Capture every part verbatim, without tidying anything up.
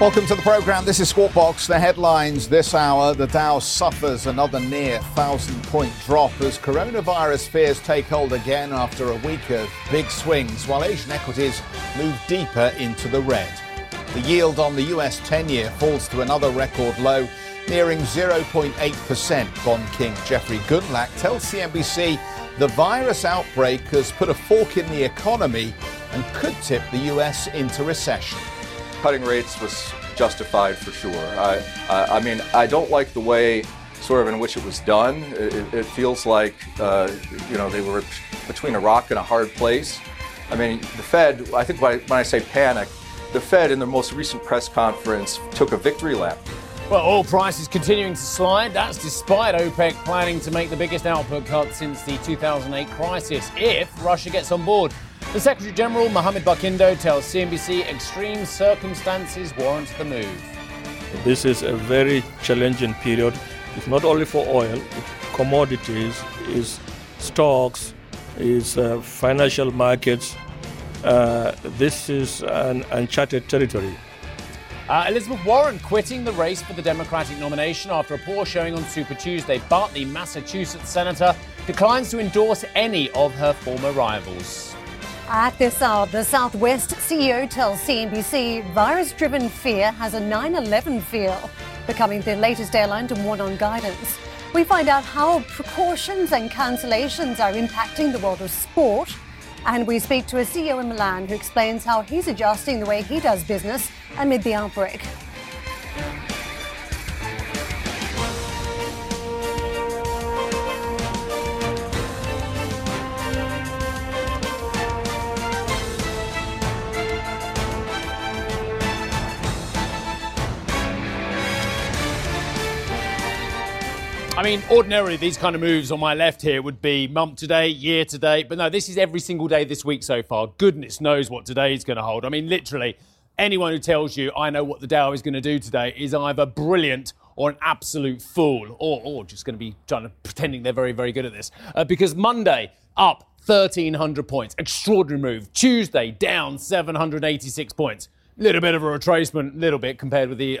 Welcome to the program. This is Squawk Box. The headlines this hour. The Dow suffers another near thousand-point drop as coronavirus fears take hold again after a week of big swings, while Asian equities move deeper into the red. The yield on the U S ten-year falls to another record low, nearing zero point eight percent. Bond king Jeffrey Gundlach tells C N B C the virus outbreak has put a fork in the economy and could tip the U S into recession. Cutting rates was justified for sure. I, I, I mean, I don't like the way sort of in which it was done. It, it feels like, uh, you know, they were between a rock and a hard place. I mean, the Fed, I think when I, when I say panic, the Fed in their most recent press conference took a victory lap. Well, oil prices continuing to slide. That's despite OPEC planning to make the biggest output cut since the two thousand eight crisis, if Russia gets on board. The Secretary General, Mohamed Barkindo, tells C N B C extreme circumstances warrant the move. This is a very challenging period. It's not only for oil, it's commodities, it's stocks, it's uh, financial markets. Uh, this is an uncharted territory. Uh, Elizabeth Warren quitting the race for the Democratic nomination after a poor showing on Super Tuesday, but the Massachusetts senator declines to endorse any of her former rivals. At this hour, the Southwest C E O tells C N B C virus-driven fear has a nine eleven feel, becoming the latest airline to warn on guidance. We find out how precautions and cancellations are impacting the world of sport. And we speak to a C E O in Milan who explains how he's adjusting the way he does business amid the outbreak. I mean, ordinarily, these kind of moves on my left here would be month today, year today. But no, this is every single day this week so far. Goodness knows what today is going to hold. I mean, literally, anyone who tells you, I know what the Dow is going to do today is either brilliant or an absolute fool, or, or just going to be trying to pretending they're very, very good at this. Uh, because Monday, up one thousand three hundred points. Extraordinary move. Tuesday, down seven hundred eighty-six points. Little bit of a retracement, little bit compared with the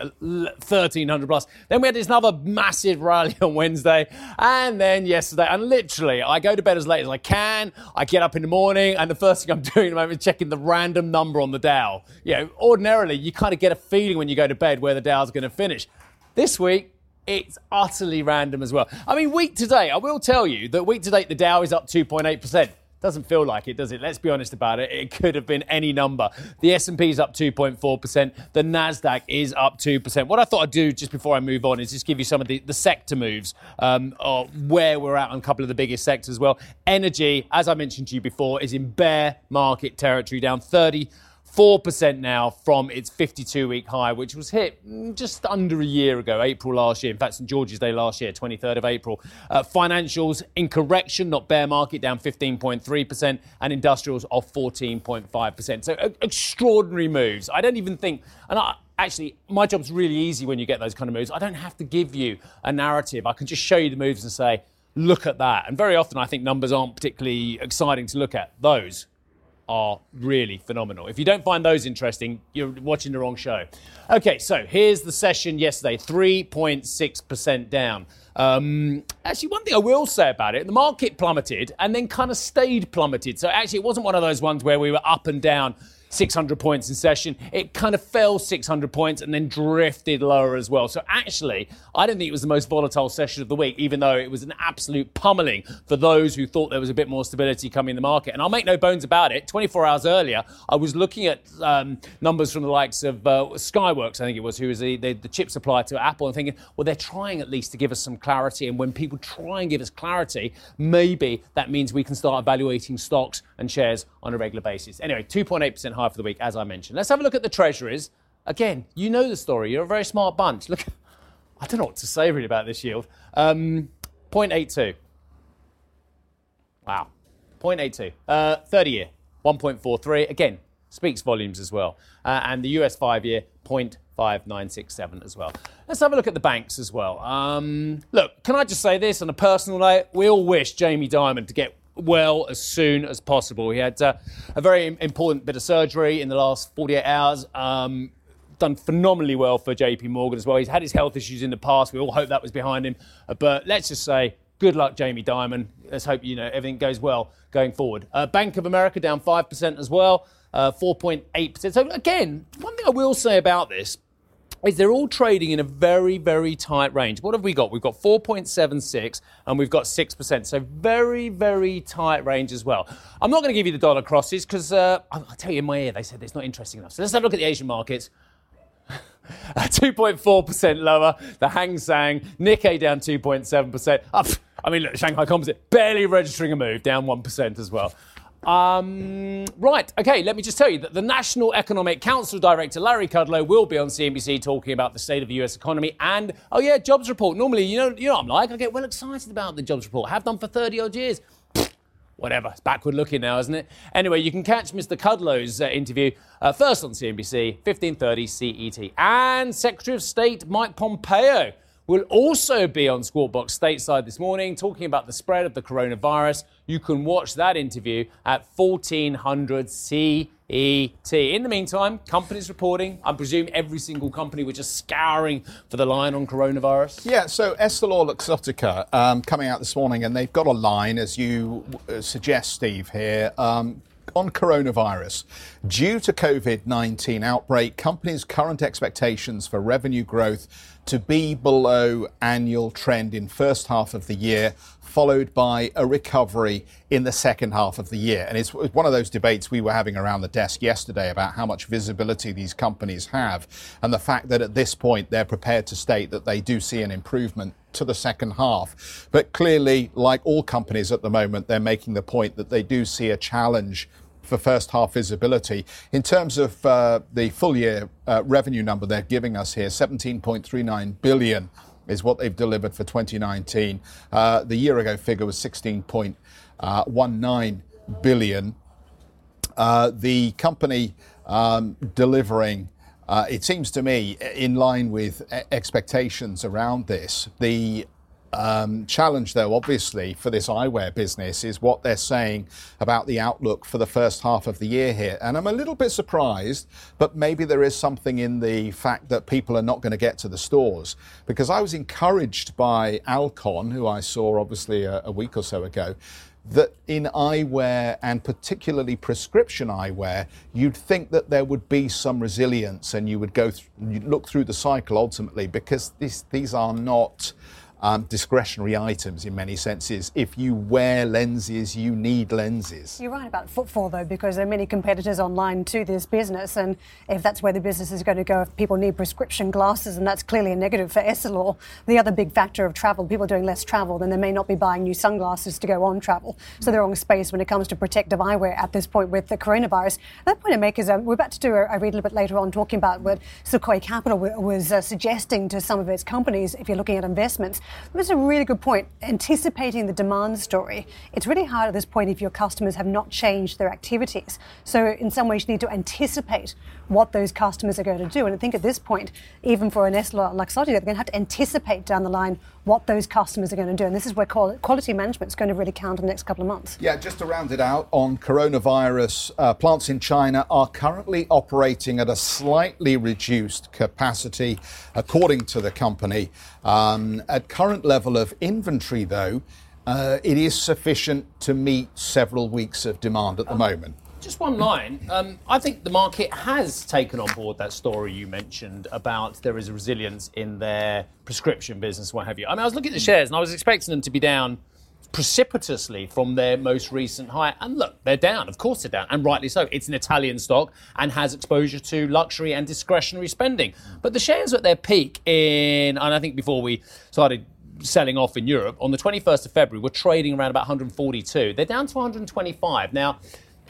thirteen hundred plus. Then we had this another massive rally on Wednesday, and then yesterday. And literally, I go to bed as late as I can. I get up in the morning, and the first thing I'm doing at the moment is checking the random number on the Dow. You know, ordinarily, you kind of get a feeling when you go to bed where the Dow's going to finish. This week, it's utterly random as well. I mean, week to date, I will tell you that week to date, the Dow is up two point eight percent. Doesn't feel like it, does it? Let's be honest about it. It could have been any number. The S and P is up two point four percent. The Nasdaq is up two percent. What I thought I'd do just before I move on is just give you some of the, the sector moves, um, or where we're at on a couple of the biggest sectors as well. Energy, as I mentioned to you before, is in bear market territory, down thirty-four percent now from its fifty-two-week high, which was hit just under a year ago, April last year. In fact, Saint George's Day last year, twenty-third of April. Uh, financials in correction, not bear market, down fifteen point three percent, and industrials off fourteen point five percent. So uh, extraordinary moves. I don't even think... and I, Actually, my job's really easy when you get those kind of moves. I don't have to give you a narrative. I can just show you the moves and say, look at that. And very often I think numbers aren't particularly exciting to look at. Those are really phenomenal. If you don't find those interesting, you're watching the wrong show. Okay, so here's the session yesterday, three point six percent down. Um, actually, one thing I will say about it, the market plummeted and then kind of stayed plummeted. So actually, it wasn't one of those ones where we were up and down six hundred points in session. It kind of fell six hundred points and then drifted lower as well. So actually, I don't think it was the most volatile session of the week, even though it was an absolute pummeling for those who thought there was a bit more stability coming in the market. And I'll make no bones about it. twenty-four hours earlier, I was looking at um, numbers from the likes of uh, Skyworks, I think it was, who was the, the, the chip supplier to Apple, and thinking, well, they're trying at least to give us some clarity. And when people try and give us clarity, maybe that means we can start evaluating stocks and shares on a regular basis. Anyway, two point eight percent high for the week, as I mentioned. Let's have a look at the treasuries. Again, you know the story. You're a very smart bunch. Look, I don't know what to say really about this yield. Um, zero point eight two. Wow. zero point eight two. Uh, thirty-year, one point four three. Again, speaks volumes as well. Uh, and the U S five-year, zero point five nine six seven as well. Let's have a look at the banks as well. Um, look, can I just say this on a personal note? We all wish Jamie Dimon to get well as soon as possible. He had uh, a very important bit of surgery in the last forty-eight hours. Um, done phenomenally well for J P Morgan as well. He's had his health issues in the past. We all hope that was behind him. Uh, but let's just say, good luck, Jamie Dimon. Let's hope, you know, everything goes well going forward. Uh, Bank of America down five percent as well, uh, four point eight percent. So again, one thing I will say about this is they're all trading in a very, very tight range. What have we got? We've got four point seven six and we've got six percent. So very, very tight range as well. I'm not going to give you the dollar crosses because uh, I'll tell you in my ear, they said it's not interesting enough. So let's have a look at the Asian markets. two point four percent lower, the Hang Seng, Nikkei down two point seven percent. Up. I mean, look, Shanghai Composite barely registering a move, down one percent as well. Um, right, okay, let me just tell you that the National Economic Council Director, Larry Kudlow, will be on C N B C talking about the state of the U S economy and, oh yeah, jobs report. Normally, you know, you know what I'm like, I get well excited about the jobs report. Have done for thirty odd years. Whatever, it's backward looking now, isn't it? Anyway, you can catch Mister Kudlow's uh, interview uh, first on C N B C, fifteen thirty C E T. And Secretary of State Mike Pompeo will also be on Squawk Box stateside this morning talking about the spread of the coronavirus. You can watch that interview at fourteen hundred C E T. In the meantime, companies reporting. I presume every single company, we're just scouring for the line on coronavirus. Yeah, so EssilorLuxottica um, coming out this morning, and they've got a line, as you suggest, Steve, here, um, on coronavirus. Due to COVID nineteen outbreak, companies' current expectations for revenue growth to be below annual trend in first half of the year, followed by a recovery in the second half of the year. And it's one of those debates we were having around the desk yesterday about how much visibility these companies have and the fact that at this point they're prepared to state that they do see an improvement to the second half. But clearly, like all companies at the moment, they're making the point that they do see a challenge for first half visibility. In terms of uh, the full year uh, revenue number they're giving us here, seventeen point three nine billion is what they've delivered for twenty nineteen. Uh, the year ago figure was sixteen point one nine billion. Uh, the company um, delivering, uh, it seems to me, in line with expectations around this. The Um, challenge, though, obviously, for this eyewear business is what they're saying about the outlook for the first half of the year here. And I'm a little bit surprised, but maybe there is something in the fact that people are not going to get to the stores. Because I was encouraged by Alcon, who I saw, obviously, a, a week or so ago, that in eyewear and particularly prescription eyewear, you'd think that there would be some resilience and you would go th- you'd look through the cycle ultimately, because this, these are not... Um, discretionary items in many senses. If you wear lenses, you need lenses. You're right about footfall, though, because there are many competitors online to this business, and if that's where the business is going to go, if people need prescription glasses, and that's clearly a negative for Essilor. The other big factor of travel, people doing less travel, then they may not be buying new sunglasses to go on travel. So they're on space when it comes to protective eyewear at this point with the coronavirus. That point I make is, um, we're about to do a, a read a little bit later on talking about what Sequoia Capital w- was uh, suggesting to some of its companies if you're looking at investments. That's a really good point. Anticipating the demand story. It's really hard at this point if your customers have not changed their activities. So in some ways, you need to anticipate what those customers are going to do. And I think at this point, even for an EssilorLuxottica, they're going to have to anticipate down the line what those customers are going to do. And this is where quality management is going to really count in the next couple of months. Yeah, just to round it out on coronavirus, uh, plants in China are currently operating at a slightly reduced capacity, according to the company. Um, at current level of inventory, though, uh, it is sufficient to meet several weeks of demand at the um, moment. Just one line. Um, I think the market has taken on board that story you mentioned about there is a resilience in their prescription business, what have you. I mean, I was looking at the shares and I was expecting them to be down precipitously from their most recent high. And look, they're down. Of course they're down. And rightly so. It's an Italian stock and has exposure to luxury and discretionary spending. But the shares at their peak in, and I think before we started selling off in Europe, on the twenty-first of February, were trading around about one forty-two. They're down to one twenty-five. Now,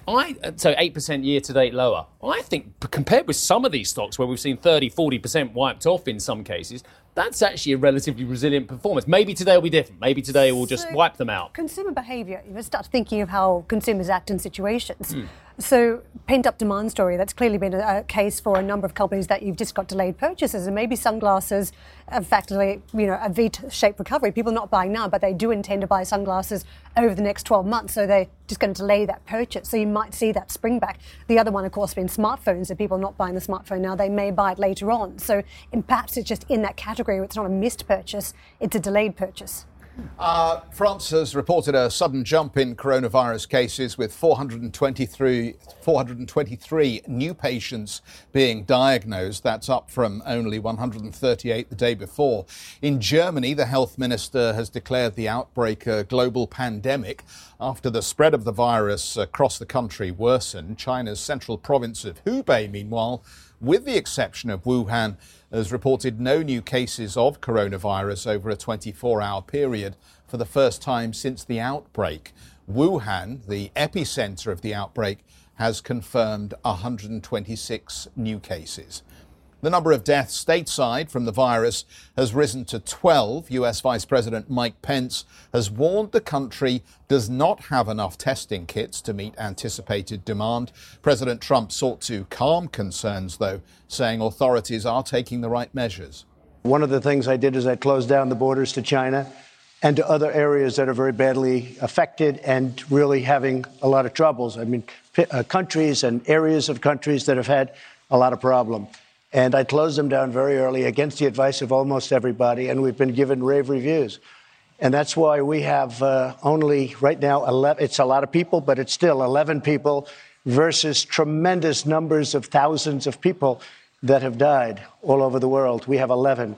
I, so eight percent year-to-date lower. I think compared with some of these stocks where we've seen thirty, forty percent wiped off in some cases, that's actually a relatively resilient performance. Maybe today will be different. Maybe today we'll just so wipe them out. Consumer behaviour, you start thinking of how consumers act in situations. Mm. So pent-up demand story, that's clearly been a, a case for a number of companies that you've just got delayed purchases, and maybe sunglasses, in fact, you know, a V-shaped recovery. People are not buying now, but they do intend to buy sunglasses over the next twelve months, so they're just going to delay that purchase. So you might see that spring back. The other one, of course, being smartphones. If people are not buying the smartphone now, they may buy it later on. So perhaps it's just in that category where it's not a missed purchase, it's a delayed purchase. Uh, France has reported a sudden jump in coronavirus cases, with four hundred twenty-three new patients being diagnosed. That's up from only one hundred thirty-eight the day before. In Germany, the health minister has declared the outbreak a global pandemic after the spread of the virus across the country worsened. China's central province of Hubei, meanwhile, with the exception of Wuhan, has reported no new cases of coronavirus over a twenty-four hour period for the first time since the outbreak. Wuhan, the epicenter of the outbreak, has confirmed one hundred twenty-six new cases. The number of deaths stateside from the virus has risen to twelve. U S Vice President Mike Pence has warned the country does not have enough testing kits to meet anticipated demand. President Trump sought to calm concerns, though, saying authorities are taking the right measures. One of the things I did is I closed down the borders to China and to other areas that are very badly affected and really having a lot of troubles. I mean, p- uh, countries and areas of countries that have had a lot of problem. And I closed them down very early against the advice of almost everybody, and we've been given rave reviews. And that's why we have uh, only, right now, eleven, it's a lot of people, but it's still eleven people versus tremendous numbers of thousands of people that have died all over the world. We have eleven.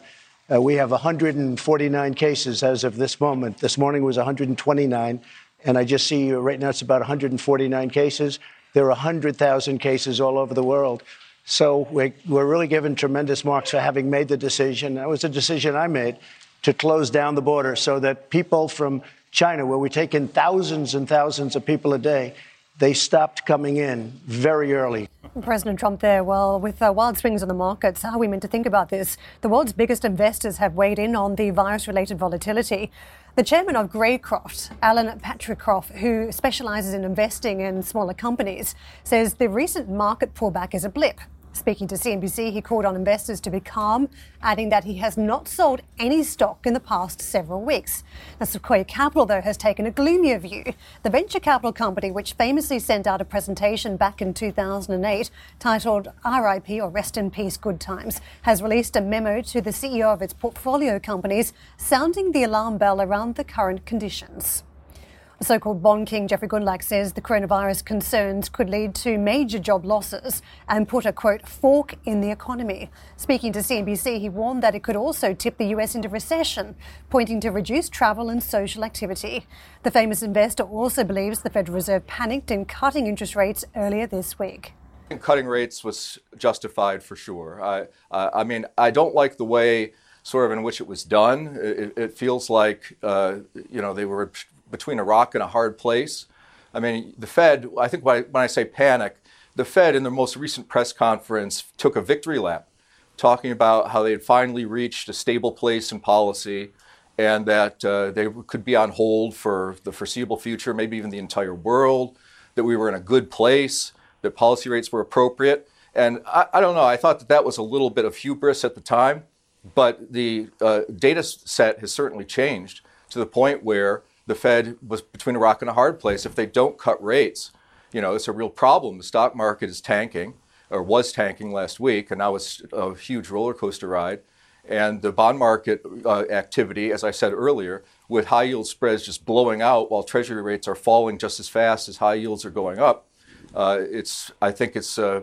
Uh, we have one hundred forty-nine cases as of this moment. This morning was one hundred twenty-nine, and I just see right now it's about one hundred forty-nine cases. There are one hundred thousand cases all over the world. So we're really given tremendous marks for having made the decision. That was a decision I made to close down the border so that people from China, where we take in thousands and thousands of people a day, they stopped coming in very early. President Trump there, well, with uh, wild swings on the markets, how are we meant to think about this? The world's biggest investors have weighed in on the virus-related volatility. The chairman of Graycroft, Alan Patrick Croft, who specialises in investing in smaller companies, says the recent market pullback is a blip. Speaking to C N B C, he called on investors to be calm, adding that he has not sold any stock in the past several weeks. Now, Sequoia Capital, though, has taken a gloomier view. The venture capital company, which famously sent out a presentation back in two thousand eight titled R I P, or Rest in Peace, Good Times, has released a memo to the C E O of its portfolio companies, sounding the alarm bell around the current conditions. The so-called bond king Jeffrey Gundlach says the coronavirus concerns could lead to major job losses and put a, quote, fork in the economy. Speaking to C N B C, he warned that it could also tip the U S into recession, pointing to reduced travel and social activity. The famous investor also believes the Federal Reserve panicked in cutting interest rates earlier this week. Cutting rates was justified for sure. I, uh, I mean, I don't like the way sort of in which it was done. It, it feels like, uh, you know, they were between a rock and a hard place. I mean, the Fed, I think when I, when I say panic, the Fed in their most recent press conference took a victory lap, talking about how they had finally reached a stable place in policy and that uh, they could be on hold for the foreseeable future, maybe even the entire world, that we were in a good place, that policy rates were appropriate. And I, I don't know, I thought that that was a little bit of hubris at the time, but the uh, data set has certainly changed to the point where the Fed was between a rock and a hard place. If they don't cut rates, you know, it's a real problem. The stock market is tanking, or was tanking last week, and now it's a huge roller coaster ride. And the bond market uh, activity, as I said earlier, with high yield spreads just blowing out while Treasury rates are falling just as fast as high yields are going up. Uh, it's, I think it's, uh,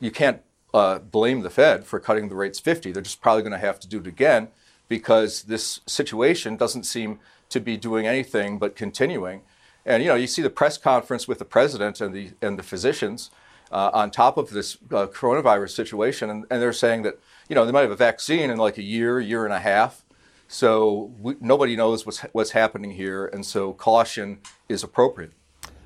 you can't uh, blame the Fed for cutting the rates fifty. They're just probably going to have to do it again because this situation doesn't seem to be doing anything but continuing. And, you know, you see the press conference with the president and the and the physicians uh, on top of this uh, coronavirus situation. And, and they're saying that, you know, they might have a vaccine in like a year, year and a half. So we, nobody knows what's what's happening here. And so caution is appropriate.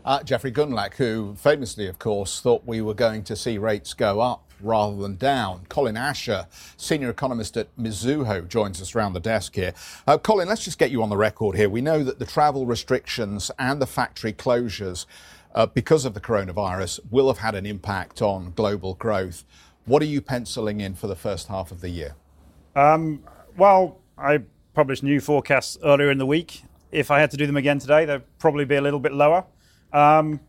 Uh, Jeffrey Gundlach, who famously, of course, thought we were going to see rates go up rather than down. Colin Asher, senior economist at Mizuho, joins us round the desk here. Uh, Colin, let's just get you on the record here. We know that the travel restrictions and the factory closures uh, because of the coronavirus will have had an impact on global growth. What are you penciling in for the first half of the year? Um, well, I published new forecasts earlier in the week. If I had to do them again today, they'd probably be a little bit lower. Um,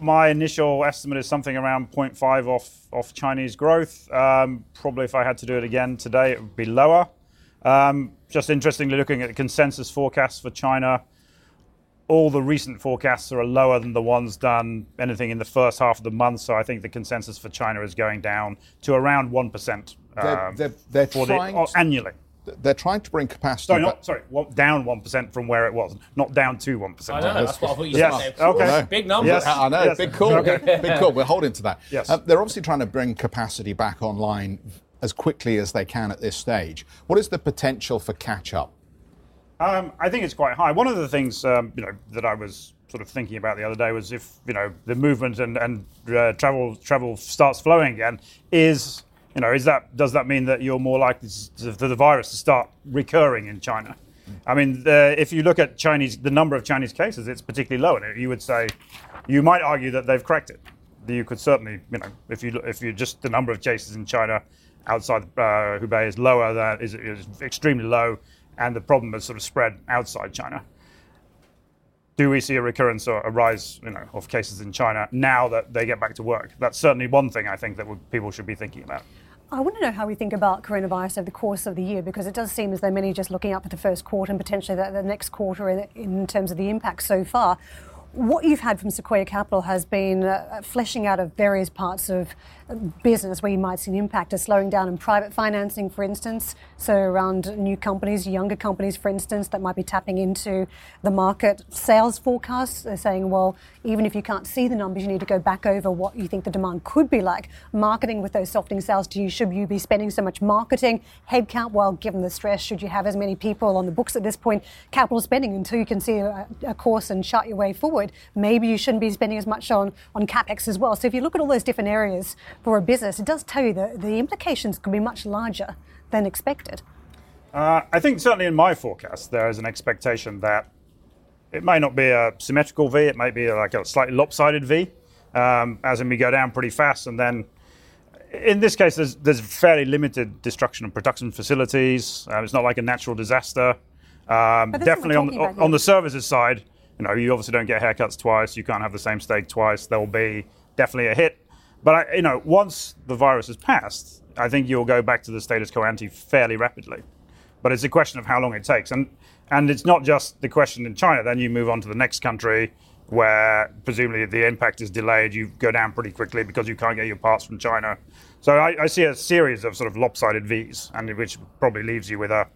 my initial estimate is something around zero point five off, off Chinese growth. Um, probably if I had to do it again today, it would be lower. Um, just interestingly, looking at the consensus forecasts for China, all the recent forecasts are lower than the ones done anything in the first half of the month. So I think the consensus for China is going down to around one percent uh, they're, they're, they're for the, to, annually. They're trying to bring capacity. Sorry, not, sorry well, down one percent from where it was, not down to one percent. I know, that's, that's what I thought you yes. said. Okay. Well, no. Big numbers. Yes. I know, yes. big call. Okay. Big call. We're holding to that. Yes. Uh, they're obviously trying to bring capacity back online as quickly as they can at this stage. What is the potential for catch-up? Um, I think it's quite high. One of the things um, you know that I was sort of thinking about the other day was if you know the movement and and uh, travel travel starts flowing again, is you know is that does that mean that you're more likely to, for the virus to start recurring in China? Mm. I mean, the, if you look at Chinese the number of Chinese cases, it's particularly low, and you would say you might argue that they've cracked it. You could certainly you know if you if you just the number of cases in China outside uh, Hubei is lower that is is extremely low. And the problem has sort of spread outside China. Do we see a recurrence or a rise, you know, of cases in China now that they get back to work? That's certainly one thing I think that people should be thinking about. I want to know how we think about coronavirus over the course of the year, because it does seem as though many are just looking up at the first quarter and potentially the, the next quarter in, in terms of the impact so far. What you've had from Sequoia Capital has been uh, fleshing out of various parts of business where you might see an impact, a slowing down in private financing, for instance, so around new companies, younger companies, for instance, that might be tapping into the market. Sales forecasts, they're saying, well, even if you can't see the numbers, you need to go back over what you think the demand could be like. Marketing with those softening sales, do you, should you be spending so much marketing? Headcount, well, given the stress, should you have as many people on the books at this point? Capital spending until you can see a, a course and chart your way forward. Maybe you shouldn't be spending as much on, on CapEx as well. So if you look at all those different areas for a business, it does tell you that the implications can be much larger than expected. Uh, I think certainly in my forecast, there is an expectation that it may not be a symmetrical V, it may be like a slightly lopsided V, um, as in we go down pretty fast. And then in this case, there's, there's fairly limited destruction of production facilities. Um, it's not like a natural disaster. Um, definitely on, on, on the services side, you know, you obviously don't get haircuts twice. You can't have the same steak twice. There'll be definitely a hit. But, I, you know, once the virus has passed, I think you'll go back to the status quo ante fairly rapidly. But it's a question of how long it takes. And and it's not just the question in China. Then you move on to the next country where presumably the impact is delayed. You go down pretty quickly because you can't get your parts from China. So I, I see a series of sort of lopsided Vs, and which probably leaves you with a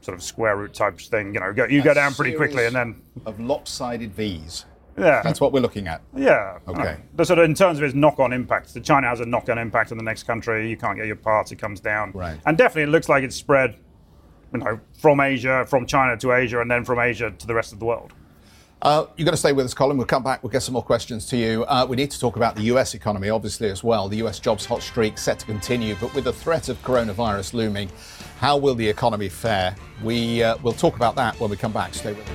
sort of square root type thing, you know, go, you a go down pretty quickly and then... of lopsided Vs. Yeah. That's what we're looking at. Yeah. Okay. No. So in terms of its knock-on impact, China has a knock-on impact on the next country. You can't get your parts, it comes down. Right. And definitely it looks like it's spread, you know, from Asia, from China to Asia, and then from Asia to the rest of the world. Uh, you're going to stay with us, Colin. We'll come back. We'll get some more questions to you. Uh, we need to talk about the U S economy, obviously, as well. The U S jobs hot streak set to continue, but with the threat of coronavirus looming, how will the economy fare? We uh, will talk about that when we come back. Stay with us.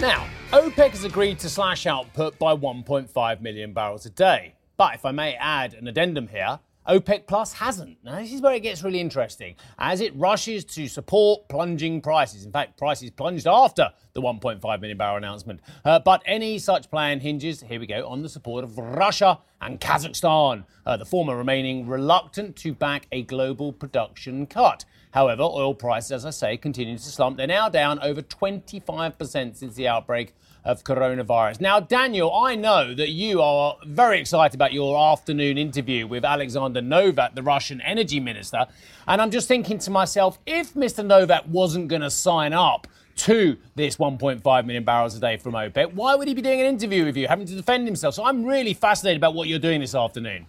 Now, OPEC has agreed to slash output by one point five million barrels a day. But if I may add an addendum here, OPEC Plus hasn't. Now, this is where it gets really interesting, as it rushes to support plunging prices. In fact, prices plunged after the one point five million barrel announcement. Uh, but any such plan hinges, here we go, on the support of Russia and Kazakhstan, uh, the former remaining reluctant to back a global production cut. However, oil prices, as I say, continue to slump. They're now down over twenty-five percent since the outbreak of coronavirus. Now, Daniel, I know that you are very excited about your afternoon interview with Alexander Novak, the Russian energy minister. And I'm just thinking to myself, if Mister Novak wasn't going to sign up to this one point five million barrels a day from OPEC, why would he be doing an interview with you, having to defend himself? So I'm really fascinated about what you're doing this afternoon.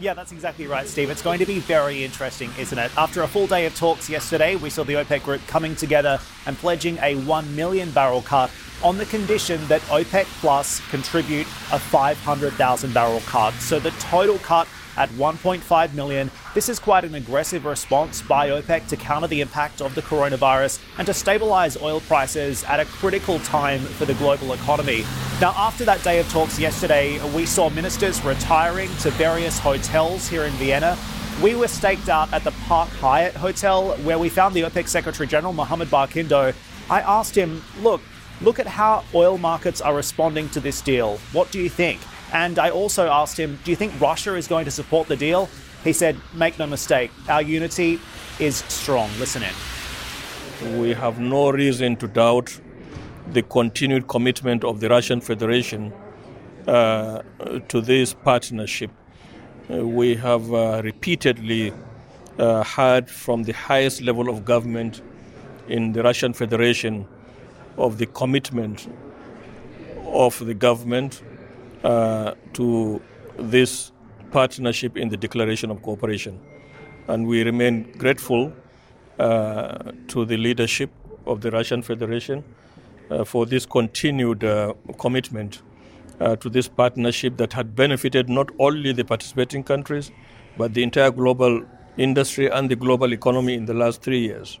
Yeah, that's exactly right, Steve. It's going to be very interesting, isn't it? After a full day of talks yesterday, we saw the OPEC group coming together and pledging a one million barrel cut on the condition that OPEC Plus contribute a five hundred thousand barrel cut. So the total cut at one point five million. This is quite an aggressive response by OPEC to counter the impact of the coronavirus and to stabilize oil prices at a critical time for the global economy. Now, after that day of talks yesterday, we saw ministers retiring to various hotels here in Vienna. We were staked out at the Park Hyatt Hotel, where we found the OPEC Secretary General Mohamed Barkindo. I asked him, look, look at how oil markets are responding to this deal. What do you think? And I also asked him, do you think Russia is going to support the deal? He said, make no mistake, our unity is strong. Listen in. We have no reason to doubt the continued commitment of the Russian Federation uh, to this partnership. Uh, we have uh, repeatedly uh, heard from the highest level of government in the Russian Federation of the commitment of the government Uh, to this partnership in the Declaration of Cooperation. And we remain grateful uh, to the leadership of the Russian Federation uh, for this continued uh, commitment uh, to this partnership that had benefited not only the participating countries, but the entire global industry and the global economy in the last three years.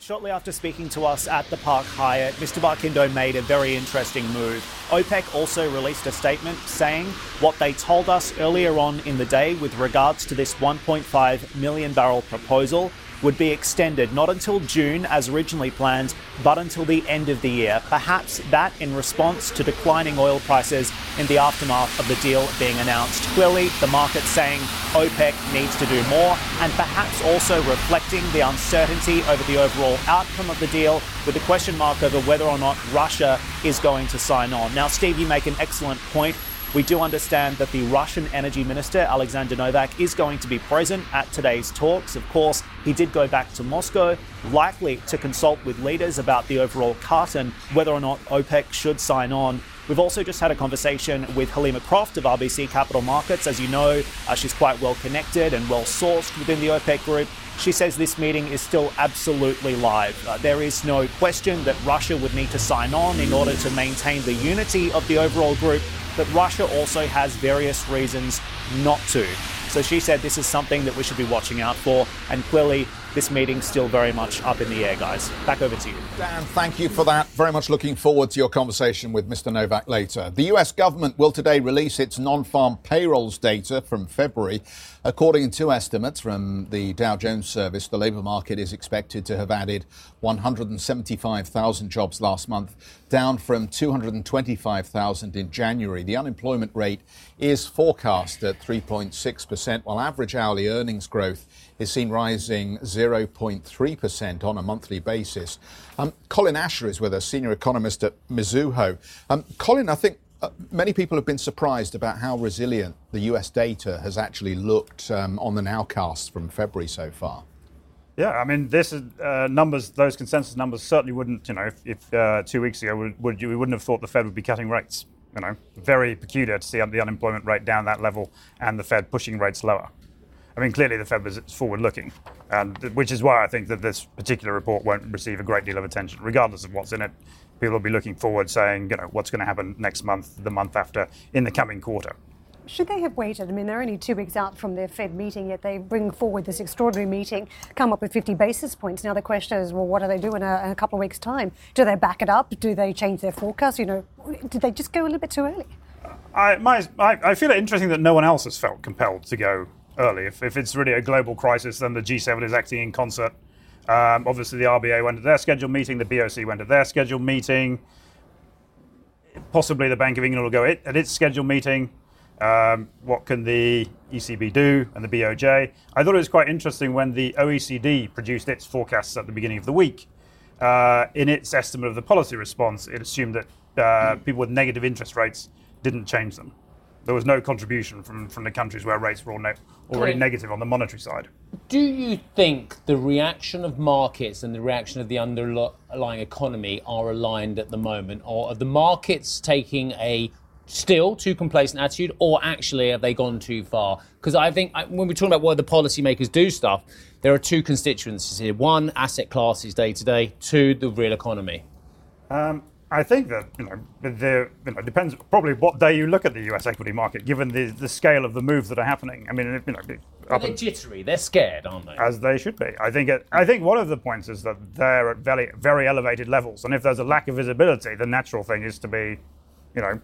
Shortly after speaking to us at the Park Hyatt, Mister Barkindo made a very interesting move. OPEC also released a statement saying what they told us earlier on in the day with regards to this one point five million barrel proposal would be extended not until June as originally planned, but until the end of the year. Perhaps that in response to declining oil prices in the aftermath of the deal being announced. Clearly, the market's saying OPEC needs to do more, and perhaps also reflecting the uncertainty over the overall outcome of the deal, with a question mark over whether or not Russia is going to sign on. Now, Steve, you make an excellent point. We do understand that the Russian energy minister, Alexander Novak, is going to be present at today's talks. Of course, he did go back to Moscow, likely to consult with leaders about the overall cut and whether or not OPEC should sign on. We've also just had a conversation with Halima Croft of R B C Capital Markets. As you know, uh, she's quite well connected and well sourced within the OPEC group. She says this meeting is still absolutely live. Uh, there is no question that Russia would need to sign on in order to maintain the unity of the overall group, but Russia also has various reasons not to. So she said this is something that we should be watching out for, and clearly this meeting's still very much up in the air, guys. Back over to you. Dan, thank you for that. Very much looking forward to your conversation with Mister Novak later. The U S government will today release its non-farm payrolls data from February. According to estimates from the Dow Jones Service, the labour market is expected to have added one hundred seventy-five thousand jobs last month, down from two hundred twenty-five thousand in January. The unemployment rate is forecast at three point six percent, while average hourly earnings growth is seen rising zero point three percent on a monthly basis. Um, Colin Asher is with us, senior economist at Mizuho. Um, Colin, I think uh, many people have been surprised about how resilient the U S data has actually looked um, on the nowcast from February so far. Yeah, I mean, this is, uh, numbers, those consensus numbers certainly wouldn't, you know, if, if uh, two weeks ago would, would, we wouldn't have thought the Fed would be cutting rates. You know, very peculiar to see the unemployment rate down that level and the Fed pushing rates lower. I mean, clearly the Fed was forward-looking, and which is why I think that this particular report won't receive a great deal of attention, regardless of what's in it. People will be looking forward, saying, you know, what's going to happen next month, the month after, in the coming quarter. Should they have waited? I mean, they're only two weeks out from their Fed meeting, yet they bring forward this extraordinary meeting, come up with fifty basis points. Now the question is, well, what do they do in a, in a couple of weeks' time? Do they back it up? Do they change their forecast? You know, did they just go a little bit too early? I, my, I, I feel it interesting that no one else has felt compelled to go early. If, if it's really a global crisis, then the G seven is acting in concert. Um, obviously, the R B A went to their scheduled meeting. The B O C went to their scheduled meeting. Possibly the Bank of England will go it, at its scheduled meeting. Um, what can the E C B do and the B O J? I thought it was quite interesting when the O E C D produced its forecasts at the beginning of the week. uh, in its estimate of the policy response, it assumed that uh, people with negative interest rates didn't change them. There was no contribution from, from the countries where rates were already Great. negative on the monetary side. Do you think the reaction of markets and the reaction of the underlying economy are aligned at the moment? Or are the markets taking a still too complacent attitude, or actually have they gone too far? Because I think I, when we're talking about why the policymakers do stuff, there are two constituencies here. One, asset classes day to day. Two, the real economy. Um, I think that, you know, the, you know, it depends probably what day you look at the U S equity market, given the, the scale of the moves that are happening. I mean, you know, up they're jittery. They're scared, aren't they? As they should be. I think it, I think one of the points is that they're at very, very elevated levels. And if there's a lack of visibility, the natural thing is to be, you know...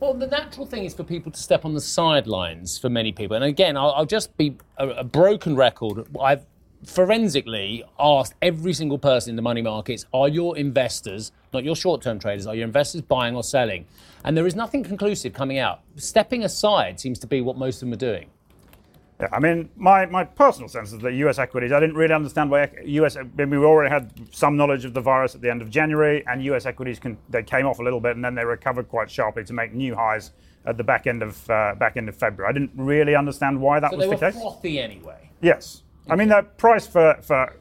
Well, the natural thing is for people to step on the sidelines for many people. And again, I'll, I'll just be a, a broken record. I've forensically asked every single person in the money markets, are your investors... not your short-term traders, are your investors buying or selling? And there is nothing conclusive coming out. Stepping aside seems to be what most of them are doing. Yeah, I mean, my, my personal sense is that U S equities, I didn't really understand why U S, I mean, we already had some knowledge of the virus at the end of January, and U S equities, can, they came off a little bit, and then they recovered quite sharply to make new highs at the back end of uh, back end of February. I didn't really understand why that so was the case. So they were frothy anyway? Yes. Okay. I mean, they're priced for... for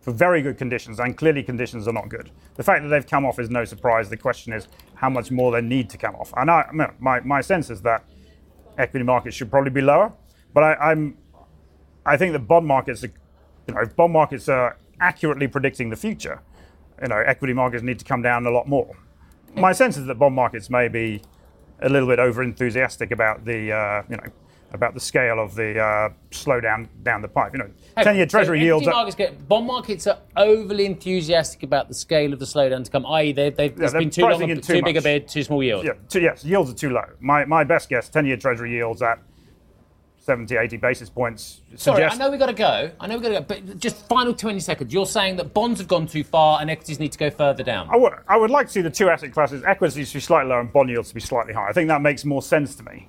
for very good conditions, and clearly conditions are not good. The fact that they've come off is no surprise. The question is how much more they need to come off. And I, my, my sense is that equity markets should probably be lower, but I, I'm, I think that bond markets, are, you know, if bond markets are accurately predicting the future, you know, equity markets need to come down a lot more. My sense is that bond markets may be a little bit over-enthusiastic about the, uh, you know, about the scale of the uh, slowdown down the pipe. You know, okay, ten-year Treasury so yields... Markets get, bond markets are overly enthusiastic about the scale of the slowdown to come, that is they, they've yeah, been too long, too, too big a bid, too small yield. Yeah, too, yes, yields are too low. My my best guess, ten-year Treasury yields at seventy, eighty basis points suggest... Sorry, I know we've got to go. I know we've got to go, but just final twenty seconds. You're saying that bonds have gone too far and equities need to go further down. I would, I would like to see the two asset classes, equities to be slightly lower and bond yields to be slightly higher. I think that makes more sense to me.